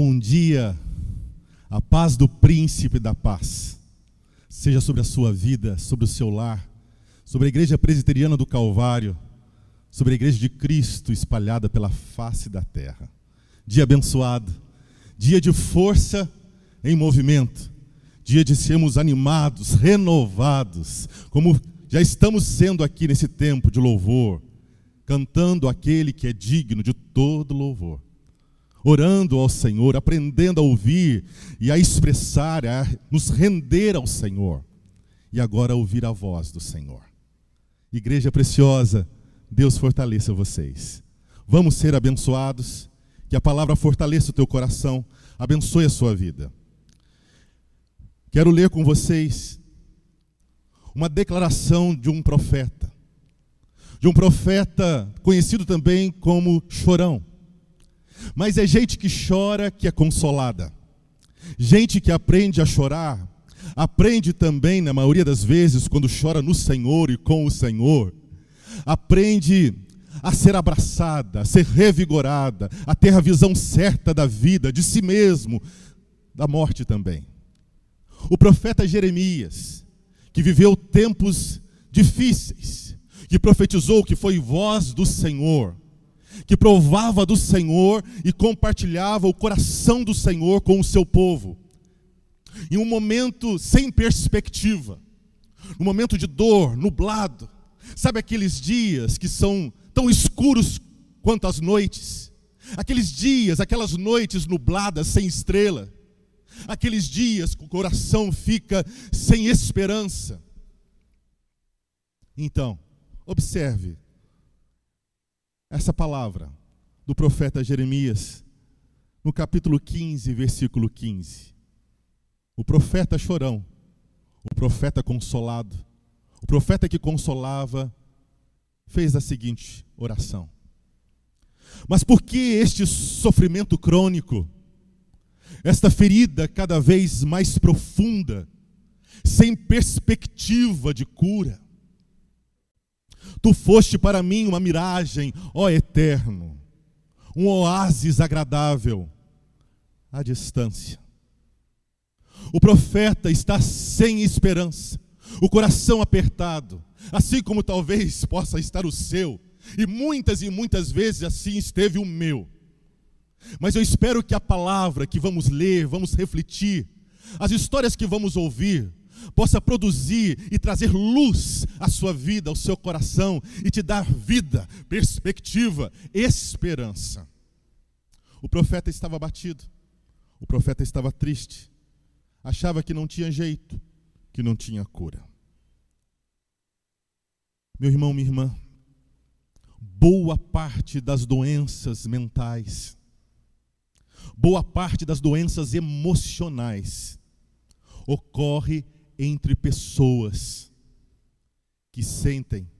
bom dia, a paz do príncipe da paz, seja sobre a sua vida, sobre o seu lar, sobre a igreja presbiteriana do Calvário, sobre a igreja de Cristo espalhada pela face da terra. Dia abençoado, dia de força em movimento, dia de sermos animados, renovados, como já estamos sendo aqui nesse tempo de louvor, cantando aquele que é digno de todo louvor, orando ao Senhor, aprendendo a ouvir e a expressar, a nos render ao Senhor, e agora ouvir a voz do Senhor. Igreja preciosa, Deus fortaleça vocês. Vamos ser abençoados, que a palavra fortaleça o teu coração, abençoe a sua vida. Quero ler com vocês uma declaração de um profeta, conhecido também como Chorão. Mas é gente que chora que é consolada, gente que aprende a chorar, aprende também, na maioria das vezes, quando chora no Senhor e com o Senhor, aprende a ser abraçada, a ser revigorada, a ter a visão certa da vida, de si mesmo, da morte também. O profeta Jeremias, que viveu tempos difíceis, que profetizou que foi voz do Senhor, que provava do Senhor e compartilhava o coração do Senhor com o seu povo. Em um momento sem perspectiva, um momento de dor, nublado, sabe aqueles dias que são tão escuros quanto as noites? Aqueles dias, aquelas noites nubladas, sem estrela, aqueles dias que o coração fica sem esperança. Então, observe essa palavra do profeta Jeremias, no capítulo 15, versículo 15. O profeta Chorão, o profeta consolado, o profeta que consolava, fez a seguinte oração: mas por que este sofrimento crônico, esta ferida cada vez mais profunda, sem perspectiva de cura? Tu foste para mim uma miragem, ó Eterno, um oásis agradável à distância. O profeta está sem esperança, o coração apertado, assim como talvez possa estar o seu, e muitas vezes assim esteve o meu. Mas eu espero que a palavra que vamos ler, vamos refletir, as histórias que vamos ouvir, possa produzir e trazer luz à sua vida, ao seu coração, e te dar vida, perspectiva, esperança. O profeta estava abatido, o profeta estava triste, achava que não tinha jeito, que não tinha cura. Meu irmão, minha irmã, boa parte das doenças mentais, boa parte das doenças emocionais, ocorre entre pessoas que sentem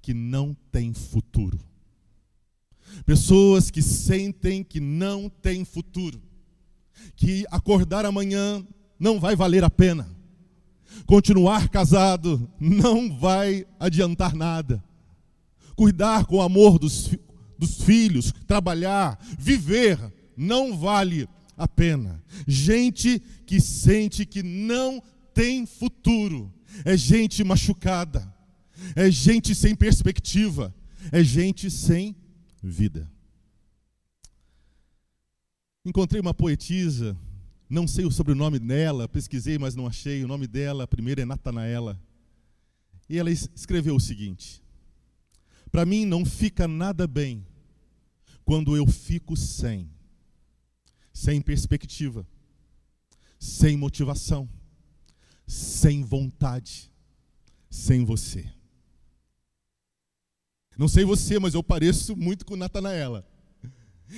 que não tem futuro. Pessoas que sentem que não tem futuro, que acordar amanhã não vai valer a pena, continuar casado não vai adiantar nada, cuidar com o amor dos filhos, trabalhar, viver, não vale a pena. Gente que sente que não tem futuro, é gente machucada, é gente sem perspectiva, é gente sem vida. Encontrei uma poetisa, não sei o sobrenome dela, pesquisei mas não achei, o nome dela, a primeira é Natanael, e ela escreveu o seguinte: para mim não fica nada bem quando eu fico sem perspectiva, sem motivação, sem vontade, sem você. Não sei você, mas eu pareço muito com Natanael.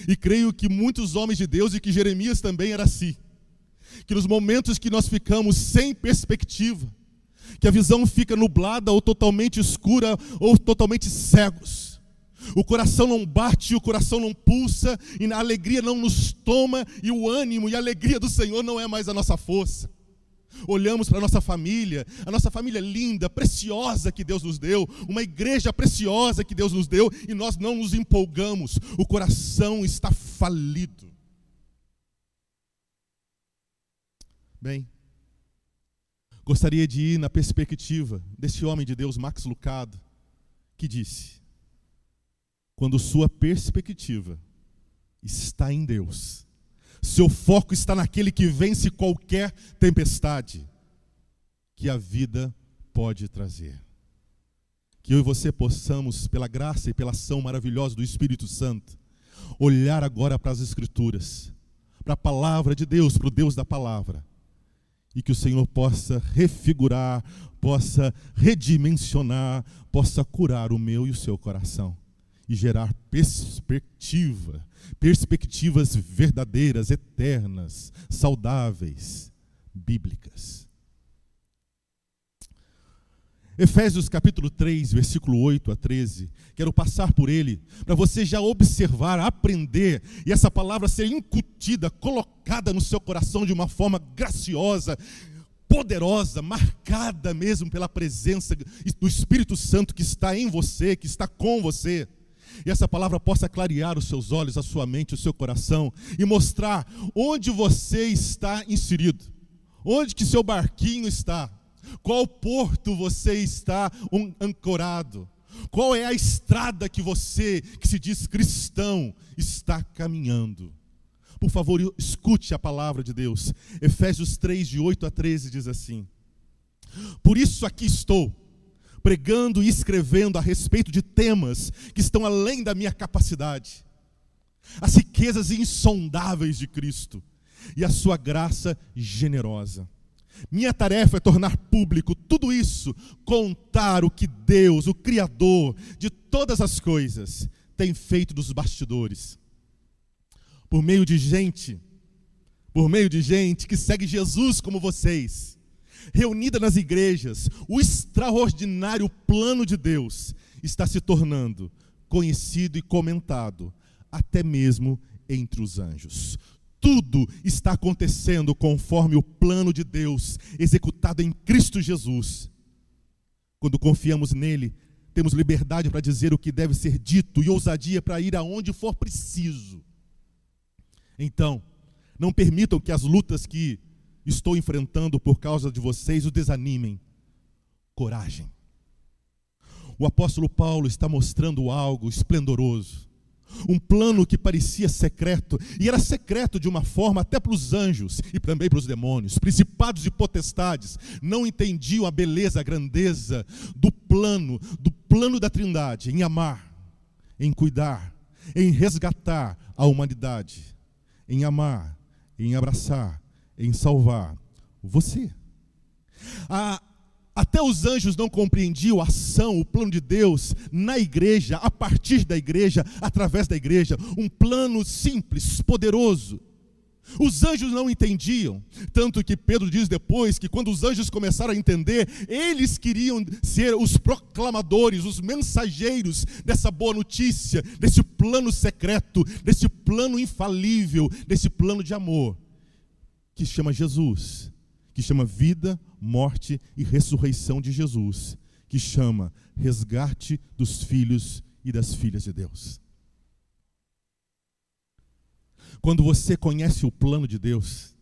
E creio que muitos homens de Deus, e que Jeremias também era assim, que nos momentos que nós ficamos sem perspectiva, que a visão fica nublada ou totalmente escura ou totalmente cegos, o coração não bate, o coração não pulsa, e a alegria não nos toma, e o ânimo e a alegria do Senhor não é mais a nossa força. Olhamos para a nossa família linda, preciosa que Deus nos deu, uma igreja preciosa que Deus nos deu, e nós não nos empolgamos, o coração está falido. Bem, gostaria de ir na perspectiva deste homem de Deus, Max Lucado, que disse: quando sua perspectiva está em Deus, seu foco está naquele que vence qualquer tempestade que a vida pode trazer. Que eu e você possamos, pela graça e pela ação maravilhosa do Espírito Santo, olhar agora para as Escrituras, para a palavra de Deus, para o Deus da palavra, e que o Senhor possa refigurar, possa redimensionar, possa curar o meu e o seu coração, e gerar perspectiva, perspectivas verdadeiras, eternas, saudáveis, bíblicas. Efésios capítulo 3, versículo 8 a 13, quero passar por ele, para você já observar, aprender, e essa palavra ser incutida, colocada no seu coração de uma forma graciosa, poderosa, marcada mesmo pela presença do Espírito Santo que está em você, que está com você. E essa palavra possa clarear os seus olhos, a sua mente, o seu coração, e mostrar onde você está inserido, onde que seu barquinho está, qual porto você está ancorado, qual é a estrada que você, que se diz cristão, está caminhando. Por favor, escute a palavra de Deus. Efésios 3, de 8 a 13 diz assim: por isso aqui estou, pregando e escrevendo a respeito de temas que estão além da minha capacidade, as riquezas insondáveis de Cristo e a sua graça generosa. Minha tarefa é tornar público tudo isso, contar o que Deus, o Criador de todas as coisas, tem feito dos bastidores, por meio de gente que segue Jesus como vocês, reunida nas igrejas. O extraordinário plano de Deus está se tornando conhecido e comentado, até mesmo entre os anjos. Tudo está acontecendo conforme o plano de Deus, executado em Cristo Jesus. Quando confiamos nele, temos liberdade para dizer o que deve ser dito e ousadia para ir aonde for preciso. Então, não permitam que as lutas que estou enfrentando por causa de vocês o desanimem. Coragem. O apóstolo Paulo está mostrando algo esplendoroso, um plano que parecia secreto, e era secreto de uma forma até para os anjos e também para os demônios. Principados e potestades não entendiam a beleza, a grandeza do plano da Trindade em amar, em cuidar, em resgatar a humanidade, em amar, em abraçar, em salvar você. Até os anjos não compreendiam a ação, o plano de Deus na igreja, a partir da igreja, através da igreja, um plano simples, poderoso. Os anjos não entendiam, tanto que Pedro diz depois que quando os anjos começaram a entender, eles queriam ser os proclamadores, os mensageiros dessa boa notícia, desse plano secreto, desse plano infalível, desse plano de amor, que chama Jesus, que chama vida, morte e ressurreição de Jesus, que chama resgate dos filhos e das filhas de Deus. Quando você conhece o plano de Deus,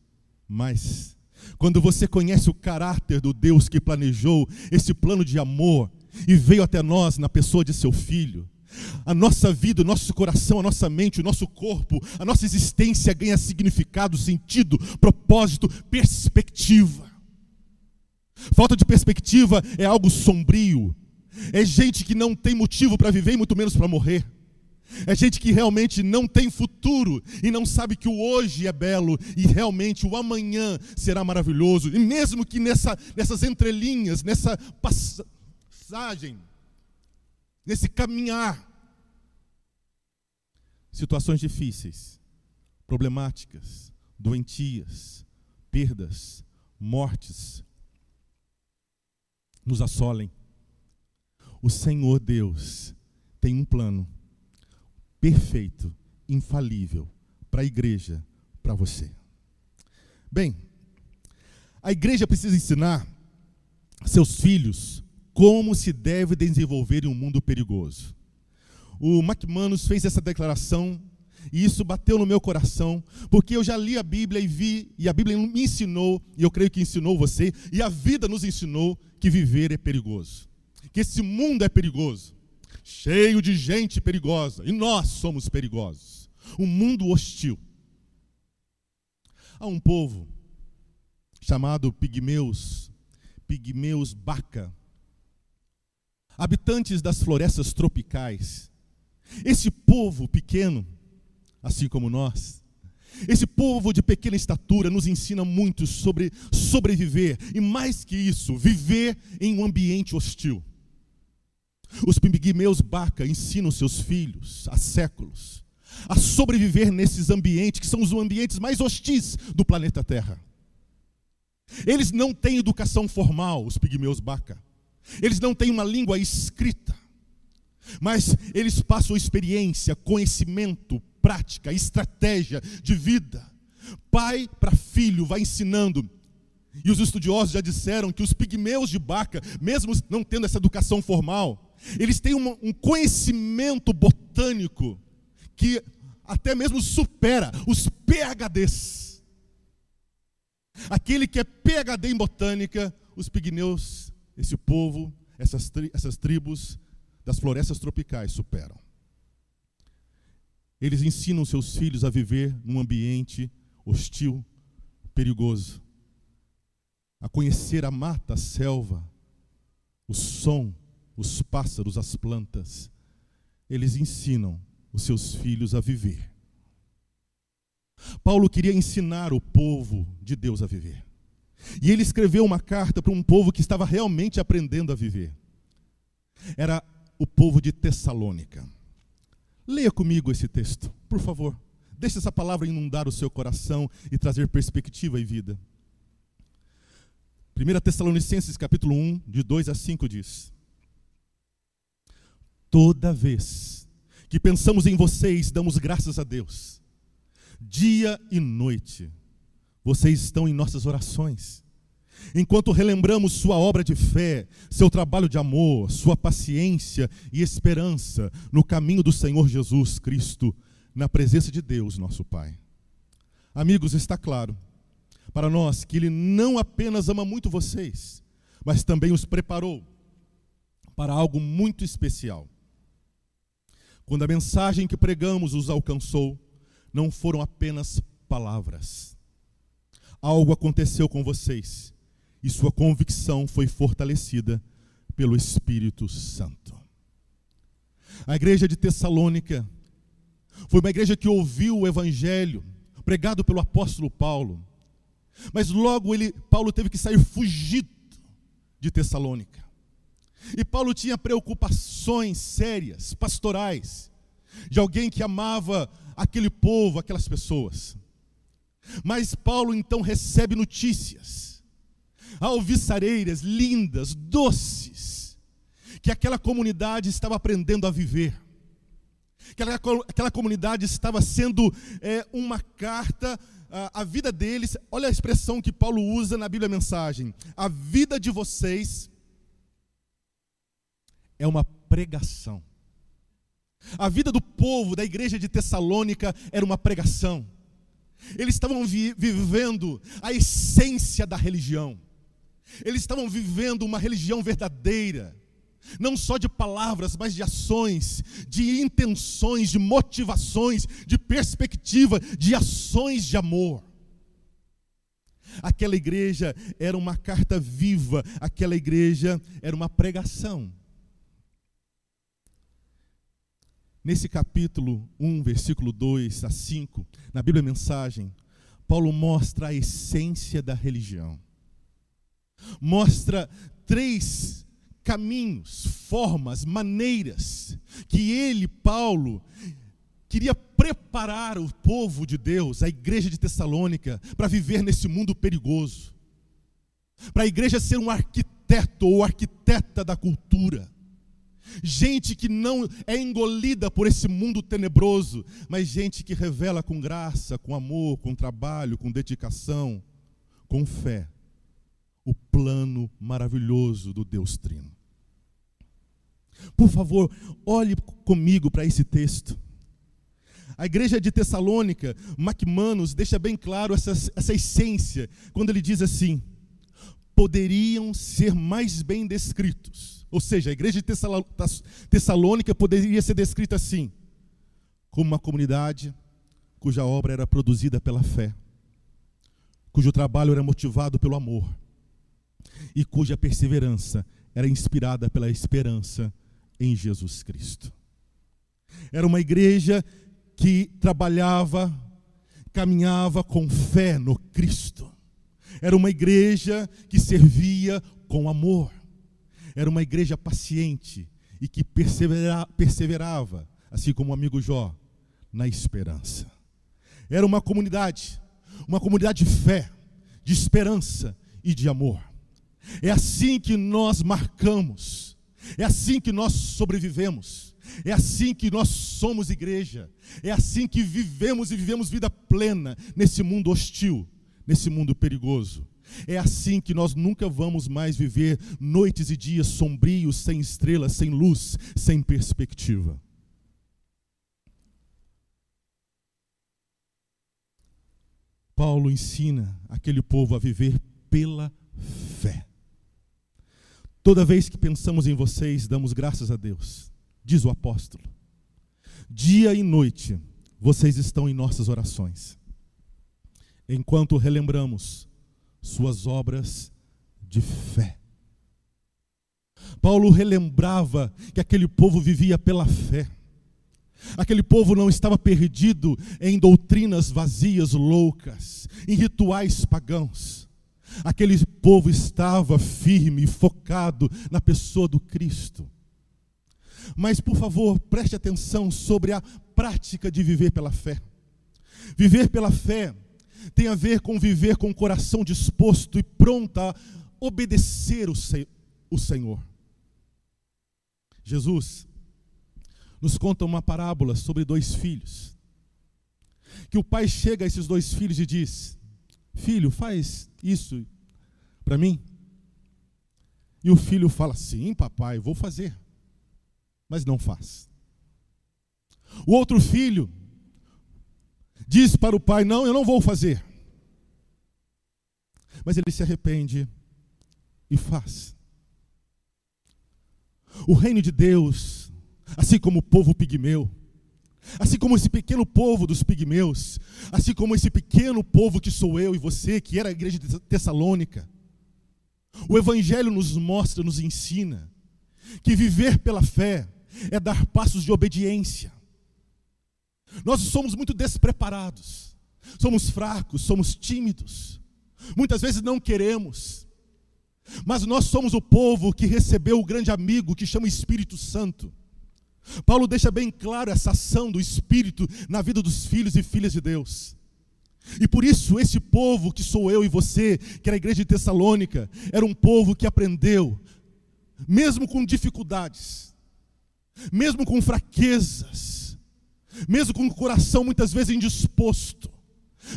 mas quando você conhece o caráter do Deus que planejou esse plano de amor e veio até nós na pessoa de seu filho, a nossa vida, o nosso coração, a nossa mente, o nosso corpo, a nossa existência ganha significado, sentido, propósito, perspectiva. Falta de perspectiva é algo sombrio, é gente que não tem motivo para viver e muito menos para morrer, é gente que realmente não tem futuro e não sabe que o hoje é belo e realmente o amanhã será maravilhoso. E mesmo que nessas entrelinhas, nessa passagem, nesse caminhar, situações difíceis, problemáticas, doentias, perdas, mortes, nos assolem, o Senhor Deus tem um plano perfeito, infalível, para a igreja, para você. Bem, a igreja precisa ensinar seus filhos como se deve desenvolver em um mundo perigoso. O MacManus fez essa declaração E isso bateu no meu coração, porque eu já li a Bíblia e vi, e a Bíblia me ensinou, e eu creio que ensinou você, e a vida nos ensinou que viver é perigoso, que esse mundo é perigoso, cheio de gente perigosa, e nós somos perigosos, um mundo hostil. Há um povo chamado Pigmeus Baka, habitantes das florestas tropicais. Esse povo pequeno, assim como nós, esse povo de pequena estatura nos ensina muito sobre sobreviver e, mais que isso, viver em um ambiente hostil. Os Pigmeus Baka ensinam seus filhos há séculos a sobreviver nesses ambientes que são os ambientes mais hostis do planeta Terra. Eles não têm educação formal, os Pigmeus Baka. Eles não têm uma língua escrita, mas eles passam experiência, conhecimento, prática, estratégia de vida. Pai para filho vai ensinando. E os estudiosos já disseram que os Pigmeus de Baka, mesmo não tendo essa educação formal, eles têm um conhecimento botânico que até mesmo supera os PhDs. Aquele que é PhD em botânica, os Pigmeus, esse povo, essas tribos das florestas tropicais superam. Eles ensinam seus filhos a viver num ambiente hostil, perigoso, a conhecer a mata, a selva, o som, os pássaros, as plantas. Eles ensinam os seus filhos a viver. Paulo queria ensinar o povo de Deus a viver. E ele escreveu uma carta para um povo que estava realmente aprendendo a viver. Era o povo de Tessalônica. Leia comigo esse texto, por favor. Deixe essa palavra inundar o seu coração e trazer perspectiva e vida. 1 Tessalonicenses capítulo 1, de 2 a 5 diz: Toda vez que pensamos em vocês, damos graças a Deus. Dia e noite, vocês estão em nossas orações. Enquanto relembramos sua obra de fé, seu trabalho de amor, sua paciência e esperança no caminho do Senhor Jesus Cristo, na presença de Deus, nosso Pai. Amigos, está claro para nós que Ele não apenas ama muito vocês, mas também os preparou para algo muito especial. Quando a mensagem que pregamos os alcançou, não foram apenas palavras. Algo aconteceu com vocês e sua convicção foi fortalecida pelo Espírito Santo. A igreja de Tessalônica foi uma igreja que ouviu o evangelho pregado pelo apóstolo Paulo, mas logo Paulo teve que sair fugido de Tessalônica. E Paulo tinha preocupações sérias, pastorais, de alguém que amava aquele povo, aquelas pessoas. Mas Paulo então recebe notícias alviçareiras, lindas, doces, que aquela comunidade estava aprendendo a viver, que aquela comunidade estava sendo uma carta, a vida deles. Olha a expressão que Paulo usa na Bíblia Mensagem: a vida de vocês é uma pregação. A vida do povo da igreja de Tessalônica era uma pregação. Eles estavam vivendo a essência da religião. Eles estavam vivendo uma religião verdadeira, não só de palavras, mas de ações, de intenções, de motivações, de perspectiva, de ações de amor. Aquela igreja era uma carta viva, aquela igreja era uma pregação. Nesse capítulo 1, versículo 2 a 5, na Bíblia Mensagem, Paulo mostra a essência da religião. Mostra três caminhos, formas, maneiras que ele, Paulo, queria preparar o povo de Deus, a igreja de Tessalônica, para viver nesse mundo perigoso. Para a igreja ser um arquiteto ou arquiteta da cultura. Gente que não é engolida por esse mundo tenebroso, mas gente que revela com graça, com amor, com trabalho, com dedicação, com fé, o plano maravilhoso do Deus Trino. Por favor, olhe comigo para esse texto. A igreja de Tessalônica, MacManus deixa bem claro essa essência, quando ele diz assim: poderiam ser mais bem descritos. Ou seja, a igreja de Tessalônica poderia ser descrita assim, como uma comunidade cuja obra era produzida pela fé, cujo trabalho era motivado pelo amor e cuja perseverança era inspirada pela esperança em Jesus Cristo. Era uma igreja que trabalhava, caminhava com fé no Cristo. Era uma igreja que servia com amor. Era uma igreja paciente e que perseverava, assim como o amigo Jó, na esperança. Era uma comunidade de fé, de esperança e de amor. É assim que nós marcamos, é assim que nós sobrevivemos, é assim que nós somos igreja, é assim que vivemos e vivemos vida plena nesse mundo hostil, nesse mundo perigoso. É assim que nós nunca vamos mais viver noites e dias sombrios, sem estrelas, sem luz, sem perspectiva. Paulo ensina aquele povo a viver pela fé. Toda vez que pensamos em vocês, damos graças a Deus, diz o apóstolo. Dia e noite, vocês estão em nossas orações, enquanto relembramos suas obras de fé. Paulo relembrava que aquele povo vivia pela fé. Aquele povo não estava perdido em doutrinas vazias, loucas, em rituais pagãos. Aquele povo estava firme e focado na pessoa do Cristo. Mas, por favor, preste atenção sobre a prática de viver pela fé. Viver pela fé tem a ver com viver com o coração disposto e pronto a obedecer o Senhor. Jesus nos conta uma parábola sobre dois filhos, que o pai chega a esses dois filhos e diz: filho, faz isso para mim. E o filho fala: sim, papai, vou fazer, mas não faz. O outro filho diz para o pai: não, eu não vou fazer, mas ele se arrepende e faz. O reino de Deus, assim como o povo pigmeu, assim como esse pequeno povo dos pigmeus, assim como esse pequeno povo que sou eu e você, que era a igreja de Tessalônica, o evangelho nos mostra, nos ensina, que viver pela fé é dar passos de obediência. Nós somos muito despreparados, somos fracos, somos tímidos, muitas vezes não queremos, mas nós somos o povo que recebeu o grande amigo que chama Espírito Santo. Paulo deixa bem claro essa ação do Espírito na vida dos filhos e filhas de Deus. E por isso esse povo que sou eu e você, que era a igreja de Tessalônica, era um povo que aprendeu, mesmo com dificuldades, mesmo com fraquezas, mesmo com o coração muitas vezes indisposto,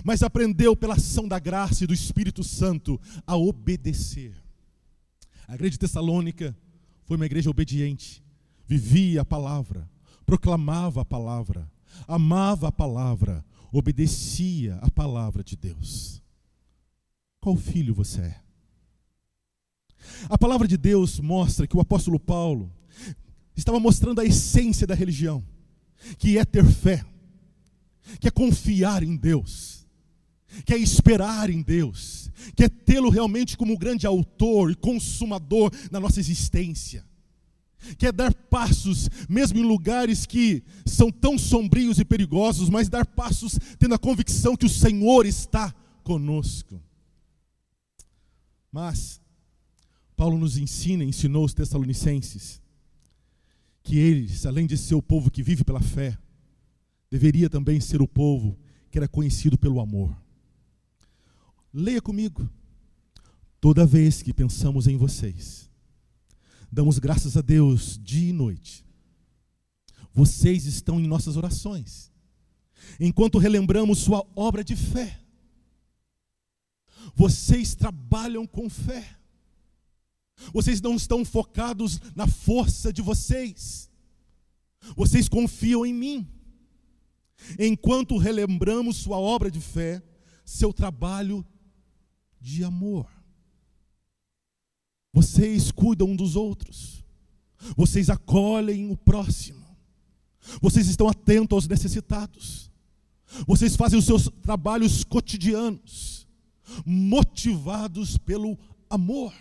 mas aprendeu pela ação da graça e do Espírito Santo a obedecer. A igreja de Tessalônica foi uma igreja obediente. Vivia a palavra, proclamava a palavra, amava a palavra, obedecia a palavra de Deus. Qual filho você é? A palavra de Deus mostra que o apóstolo Paulo estava mostrando a essência da religião, que é ter fé, que é confiar em Deus, que é esperar em Deus, que é tê-lo realmente como o grande autor e consumador da nossa existência. Que é dar passos, mesmo em lugares que são tão sombrios e perigosos, mas dar passos tendo a convicção que o Senhor está conosco. Mas Paulo nos ensinou os tessalonicenses, que eles, além de ser o povo que vive pela fé, deveria também ser o povo que era conhecido pelo amor. Leia comigo. Toda vez que pensamos em vocês, damos graças a Deus dia e noite. Vocês estão em nossas orações, enquanto relembramos sua obra de fé. Vocês trabalham com fé. Vocês não estão focados na força de vocês. Vocês confiam em mim. enquanto relembramos sua obra de fé, seu trabalho de amor. Vocês cuidam um dos outros, vocês acolhem o próximo, vocês estão atentos aos necessitados, vocês fazem os seus trabalhos cotidianos, motivados pelo amor.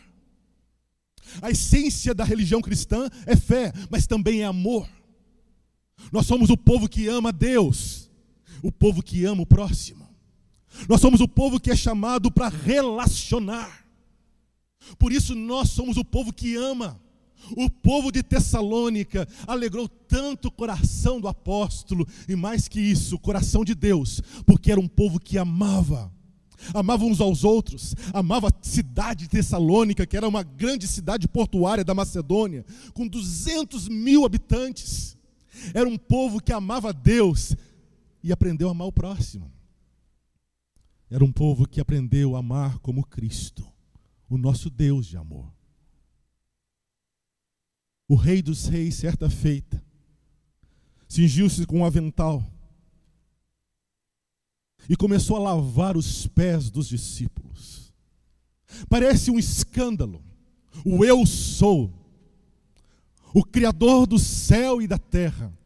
A essência da religião cristã é fé, mas também é amor. Nós somos o povo que ama a Deus, o povo que ama o próximo. Nós somos o povo que é chamado para relacionar. Por isso nós somos o povo que ama. O povo de Tessalônica alegrou tanto o coração do apóstolo, e mais que isso, o coração de Deus, porque era um povo que amava. Amava uns aos outros, amava a cidade de Tessalônica, que era uma grande cidade portuária da Macedônia, com 200 mil habitantes. Era um povo que amava Deus e aprendeu a amar o próximo. Era um povo que aprendeu a amar como Cristo, o nosso Deus de amor. O Rei dos Reis, certa feita, cingiu-se com um avental e começou a lavar os pés dos discípulos. Parece um escândalo. O eu sou, o Criador do céu e da terra,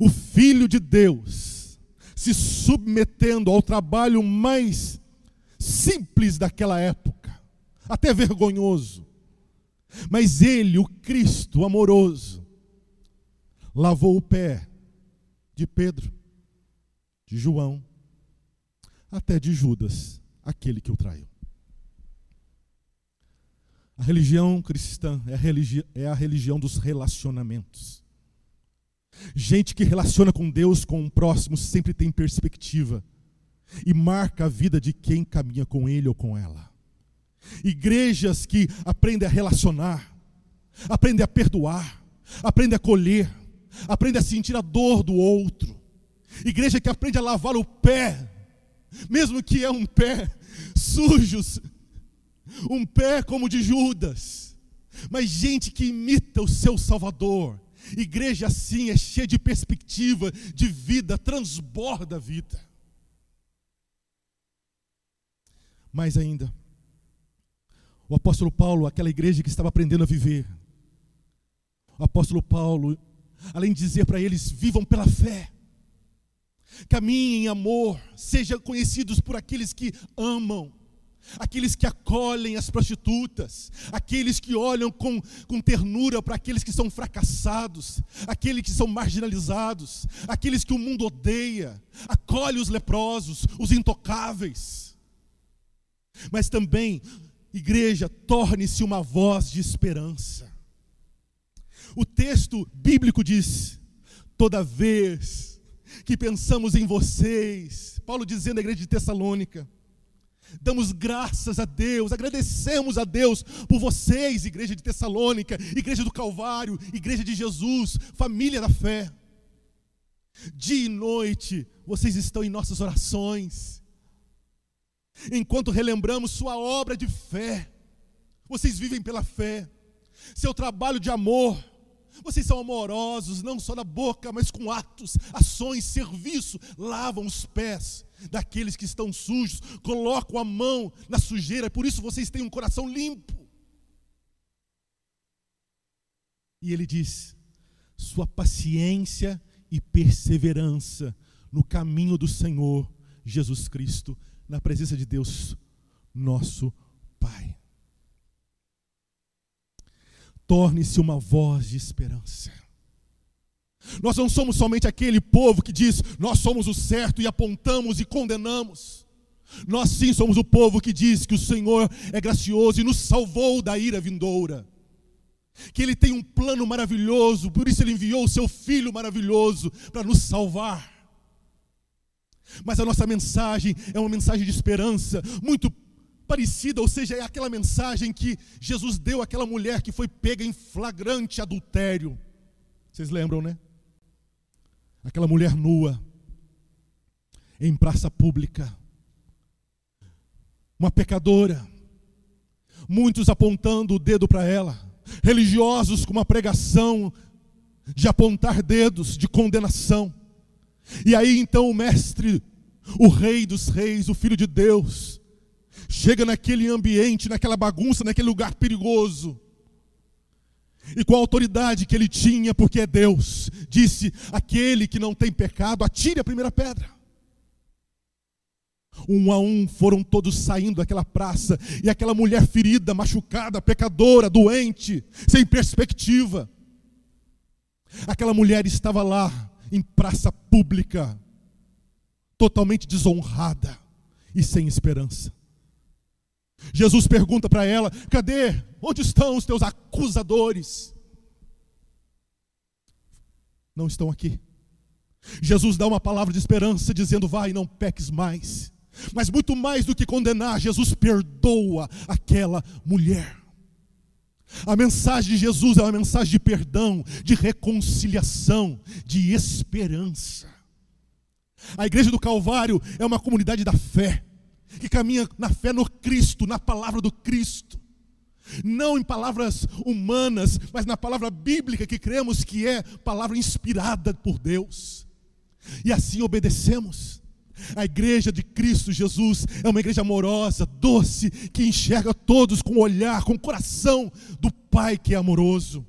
o Filho de Deus, se submetendo ao trabalho mais simples daquela época, até vergonhoso. Mas ele, o Cristo amoroso, lavou o pé de Pedro, de João, até de Judas, aquele que o traiu. A religião cristã é a religião dos relacionamentos. Gente que relaciona com Deus, com o próximo, sempre tem perspectiva e marca a vida de quem caminha com ele ou com ela. Igrejas que aprendem a relacionar, aprendem a perdoar, aprendem a acolher, aprendem a sentir a dor do outro. Igreja que aprende a lavar o pé, mesmo que é um pé sujo, um pé como o de Judas, mas gente que imita o seu Salvador. Igreja assim é cheia de perspectiva, de vida, transborda a vida. Mais ainda, o apóstolo Paulo, aquela igreja que estava aprendendo a viver, o apóstolo Paulo, além de dizer para eles, vivam pela fé, caminhem em amor, sejam conhecidos por aqueles que amam, aqueles que acolhem as prostitutas, aqueles que olham com ternura para aqueles que são fracassados, aqueles que são marginalizados, aqueles que o mundo odeia, acolhe os leprosos, os intocáveis. Mas também, igreja, torne-se uma voz de esperança. O texto bíblico diz, toda vez que pensamos em vocês, Paulo dizendo à igreja de Tessalônica, damos graças a Deus, agradecemos a Deus por vocês, igreja de Tessalônica, igreja do Calvário, igreja de Jesus, família da fé. Dia e noite, vocês estão em nossas orações, enquanto relembramos sua obra de fé. Vocês vivem pela fé, seu trabalho de amor. Vocês são amorosos, não só na boca, mas com atos, ações, serviço. Lavam os pés daqueles que estão sujos, colocam a mão na sujeira, por isso vocês têm um coração limpo. E ele diz, sua paciência e perseverança no caminho do Senhor Jesus Cristo, na presença de Deus, nosso Pai. Torne-se uma voz de esperança. Nós não somos somente aquele povo que diz, nós somos o certo e apontamos e condenamos. Nós sim somos o povo que diz que o Senhor é gracioso e nos salvou da ira vindoura. Que Ele tem um plano maravilhoso, por isso Ele enviou o Seu Filho maravilhoso para nos salvar. Mas a nossa mensagem é uma mensagem de esperança, muito parecida, ou seja, é aquela mensagem que Jesus deu àquela mulher que foi pega em flagrante adultério. Vocês lembram, né? Aquela mulher nua, em praça pública, uma pecadora, muitos apontando o dedo para ela, religiosos com uma pregação de apontar dedos, de condenação, E aí então o mestre, o rei dos reis, o filho de Deus, chega naquele ambiente, naquela bagunça, naquele lugar perigoso. E com a autoridade que ele tinha, porque é Deus, disse: aquele que não tem pecado, atire a primeira pedra. Um a um foram todos saindo daquela praça, e aquela mulher ferida, machucada, pecadora, doente, sem perspectiva. Aquela mulher estava lá, em praça pública, totalmente desonrada e sem esperança. Jesus pergunta para ela: cadê? Onde estão os teus acusadores? Não estão aqui. Jesus dá uma palavra de esperança, dizendo: vai, não peques mais. Mas muito mais do que condenar, Jesus perdoa aquela mulher. A mensagem de Jesus é uma mensagem de perdão, de reconciliação, de esperança. A igreja do Calvário é uma comunidade da fé, que caminha na fé no Cristo, na palavra do Cristo, não em palavras humanas, mas na palavra bíblica, que cremos que é palavra inspirada por Deus, e assim obedecemos. A igreja de Cristo Jesus é uma igreja amorosa, doce, que enxerga todos com o olhar, com o coração do Pai que é amoroso.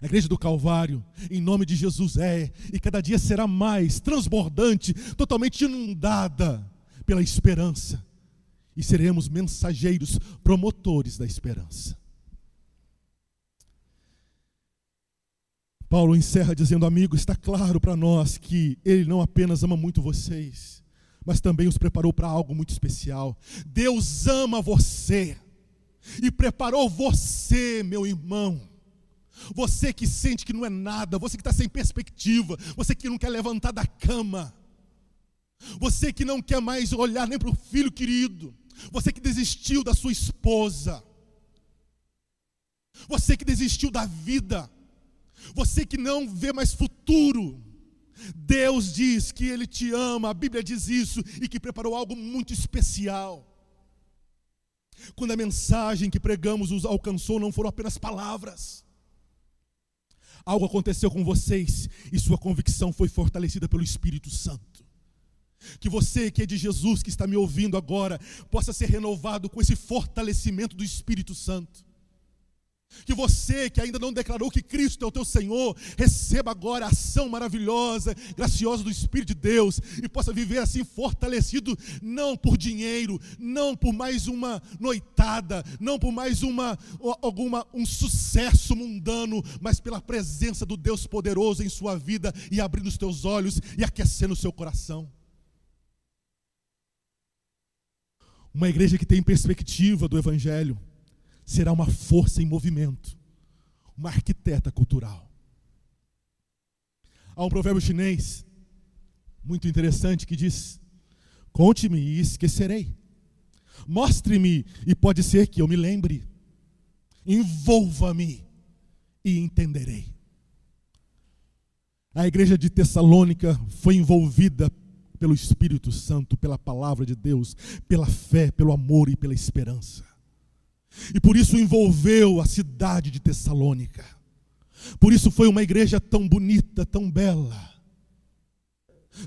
A igreja do Calvário, em nome de Jesus, é, e cada dia será mais transbordante, totalmente inundada pela esperança, e seremos mensageiros, promotores da esperança. Paulo encerra dizendo: amigo, está claro para nós que ele não apenas ama muito vocês, mas também os preparou para algo muito especial. Deus ama você e preparou você, meu irmão. Você que sente que não é nada, você que está sem perspectiva, você que não quer levantar da cama, você que não quer mais olhar nem para o filho querido, você que desistiu da sua esposa, você que desistiu da vida, você que não vê mais futuro, Deus diz que Ele te ama, a Bíblia diz isso, e que preparou algo muito especial. Quando a mensagem que pregamos os alcançou, não foram apenas palavras. Algo aconteceu com vocês e sua convicção foi fortalecida pelo Espírito Santo. Que você que é de Jesus, que está me ouvindo agora, possa ser renovado com esse fortalecimento do Espírito Santo. Que você que ainda não declarou que Cristo é o teu Senhor, receba agora a ação maravilhosa, graciosa do Espírito de Deus, e possa viver assim fortalecido, não por dinheiro, não por mais uma noitada, não por mais um sucesso mundano, mas pela presença do Deus poderoso em sua vida, e abrindo os teus olhos e aquecendo o seu coração. Uma igreja que tem perspectiva do Evangelho será uma força em movimento, uma arquiteta cultural. Há um provérbio chinês muito interessante que diz: conte-me e esquecerei, mostre-me e pode ser que eu me lembre, envolva-me e entenderei. A igreja de Tessalônica foi envolvida pelo Espírito Santo, pela palavra de Deus, pela fé, pelo amor e pela esperança. E por isso envolveu a cidade de Tessalônica. Por isso foi uma igreja tão bonita, tão bela,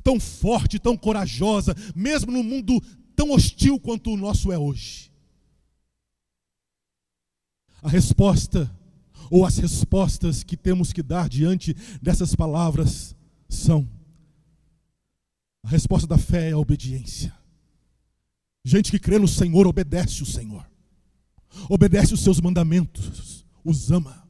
tão forte, tão corajosa, mesmo num mundo tão hostil quanto o nosso é hoje. A resposta, ou as respostas que temos que dar diante dessas palavras são: a resposta da fé é a obediência. Gente que crê no Senhor, obedece o Senhor. Obedece os seus mandamentos, os ama.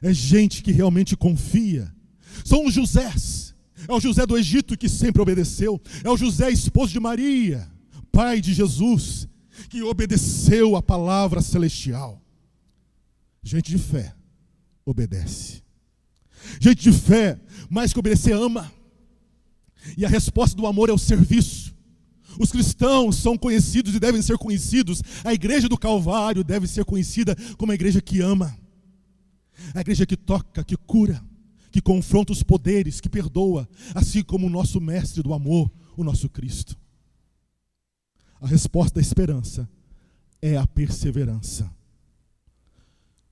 É gente que realmente confia. São os Josés. É o José do Egito que sempre obedeceu. É o José, esposo de Maria, pai de Jesus, que obedeceu a palavra celestial. Gente de fé, obedece. Gente de fé, mais que obedecer, ama. E a resposta do amor é o serviço. Os cristãos são conhecidos e devem ser conhecidos. A igreja do Calvário deve ser conhecida como a igreja que ama, a igreja que toca, que cura, que confronta os poderes, que perdoa, assim como o nosso mestre do amor, o nosso Cristo. A resposta da esperança é a perseverança.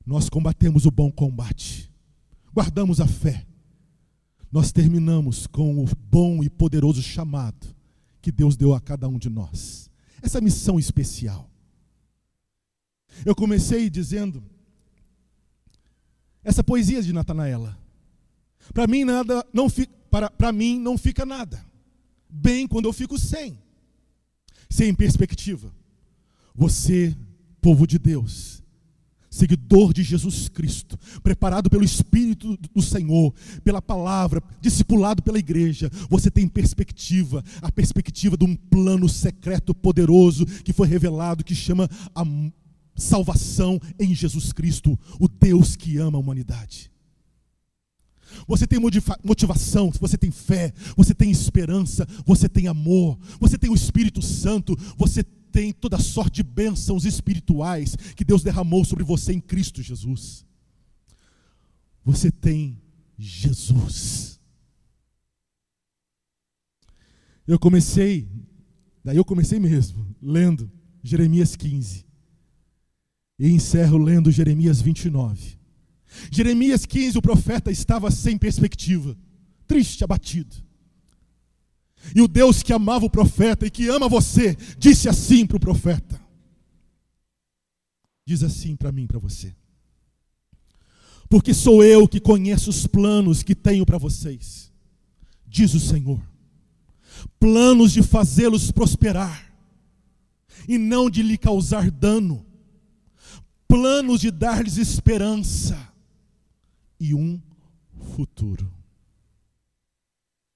Nós combatemos o bom combate, guardamos a fé, nós terminamos com o bom e poderoso chamado que Deus deu a cada um de nós. Essa missão especial. Eu comecei dizendo, essa poesia de Natanael, para mim não fica nada bem quando eu fico sem perspectiva. Você, povo de Deus, seguidor de Jesus Cristo, preparado pelo Espírito do Senhor, pela palavra, discipulado pela igreja, você tem perspectiva, a perspectiva de um plano secreto poderoso que foi revelado, que chama a salvação em Jesus Cristo, o Deus que ama a humanidade. Você tem motivação, você tem fé, você tem esperança, você tem amor, você tem o Espírito Santo, você tem toda sorte de bênçãos espirituais que Deus derramou sobre você em Cristo Jesus. Você tem Jesus. Daí eu comecei mesmo, lendo Jeremias 15. E encerro lendo Jeremias 29. Jeremias 15, o profeta estava sem perspectiva, triste, abatido. E o Deus que amava o profeta e que ama você, disse assim para o profeta. Diz assim para mim, para você. Porque sou eu que conheço os planos que tenho para vocês, diz o Senhor. Planos de fazê-los prosperar e não de lhe causar dano. Planos de dar-lhes esperança e um futuro.